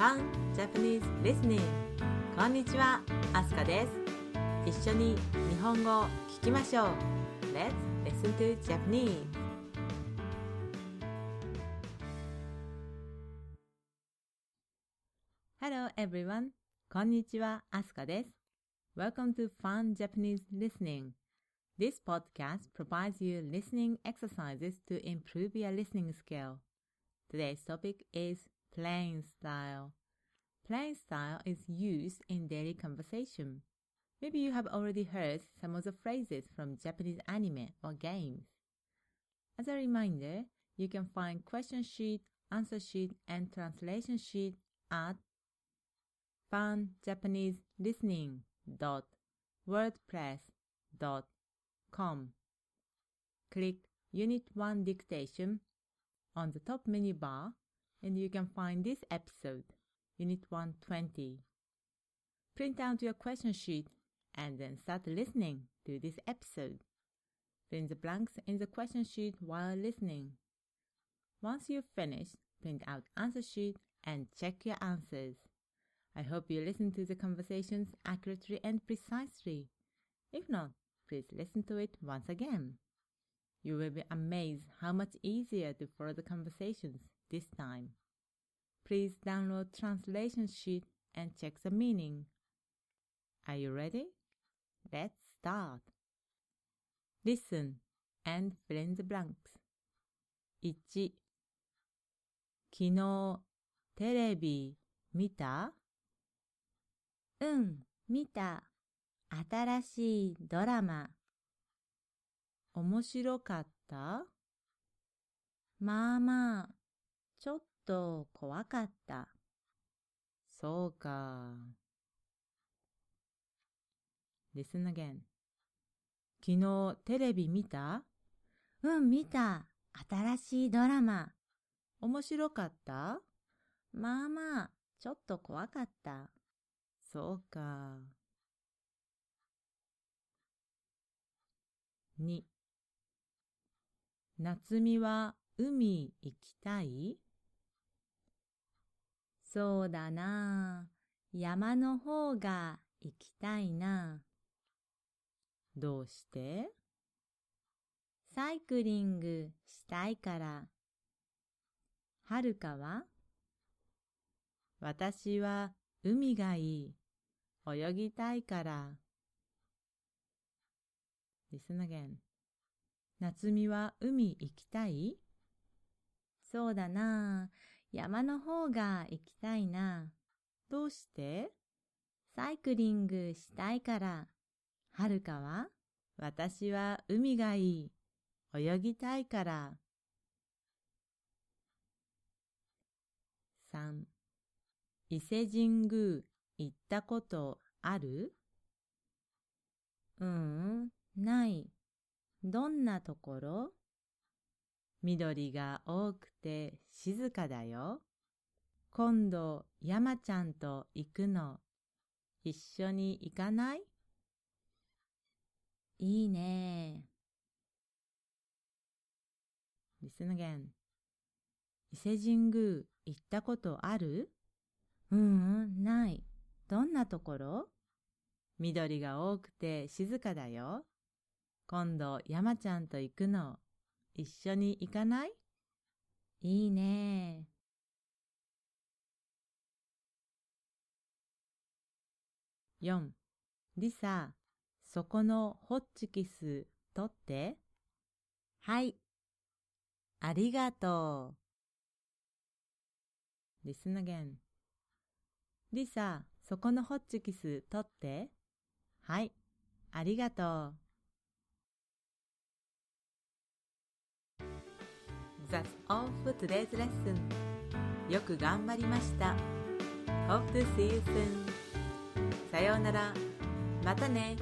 Fun Japanese Listening こんにちは、Asuka です。一緒に日本語を聞きましょう。Let's listen to Japanese. Hello everyone. こんにちは、Asuka です。Welcome to Fun Japanese Listening. This podcast provides you listening exercises to improve your listening skill. Today's topic is playing style. Playing style is used in daily conversation. Maybe you have already heard some of the phrases from Japanese anime or games. As a reminder, you can find question sheet, answer sheet, and translation sheet at funjapaneselistening.wordpress.com. Click Unit 1 Dictation on the top menu bar and you can find this episode, Unit 120. Print out your question sheet and then start listening to this episode. Fill in the blanks in the question sheet while listening. Once you've finished, print out answer sheet and check your answers. I hope you listen to the conversations accurately and precisely. If not, please listen to it once again. You will be amazed how much easier to follow the conversations this time. Please download translation sheet and check the meaning. Are you ready? Let's start. Listen and fill in the blanks. 1. 昨日テレビ見た？うん、見た。新しいドラマ。面白かった？まあまあ。ちょっと怖かった。そうか。Listen again. 昨日テレビ見た？うん、見た。新しいドラマ。面白かった？まあまあ、ちょっと怖かった。そうか。2. 夏美は海行きたい？そうだなあ。山の方が行きたいなあ。どうして？サイクリングしたいから。はるかは？私は海がいい。泳ぎたいから。Listen again. 夏美は海行きたい？そうだなあ。山の方が行きたいな。どうして？サイクリングしたいから。はるかは？私は海がいい。泳ぎたいから。3. 伊勢神宮行ったことある？ない。どんなところ？緑が多くて静かだよ。今度、山ちゃんと行くの。一緒に行かない？いいね。Listen again. 伊勢神宮行ったことある？ない。どんなところ？緑が多くて静かだよ。今度、山ちゃんと行くの。一緒に行かない？いいね。4. リサ、そこのホッチキス取って。はい。ありがとう。Listen again. リサ、そこのホッチキス取って。はい。ありがとう。That's all for today's lesson. よく頑張りました。Hope to see you soon. さようなら。またね。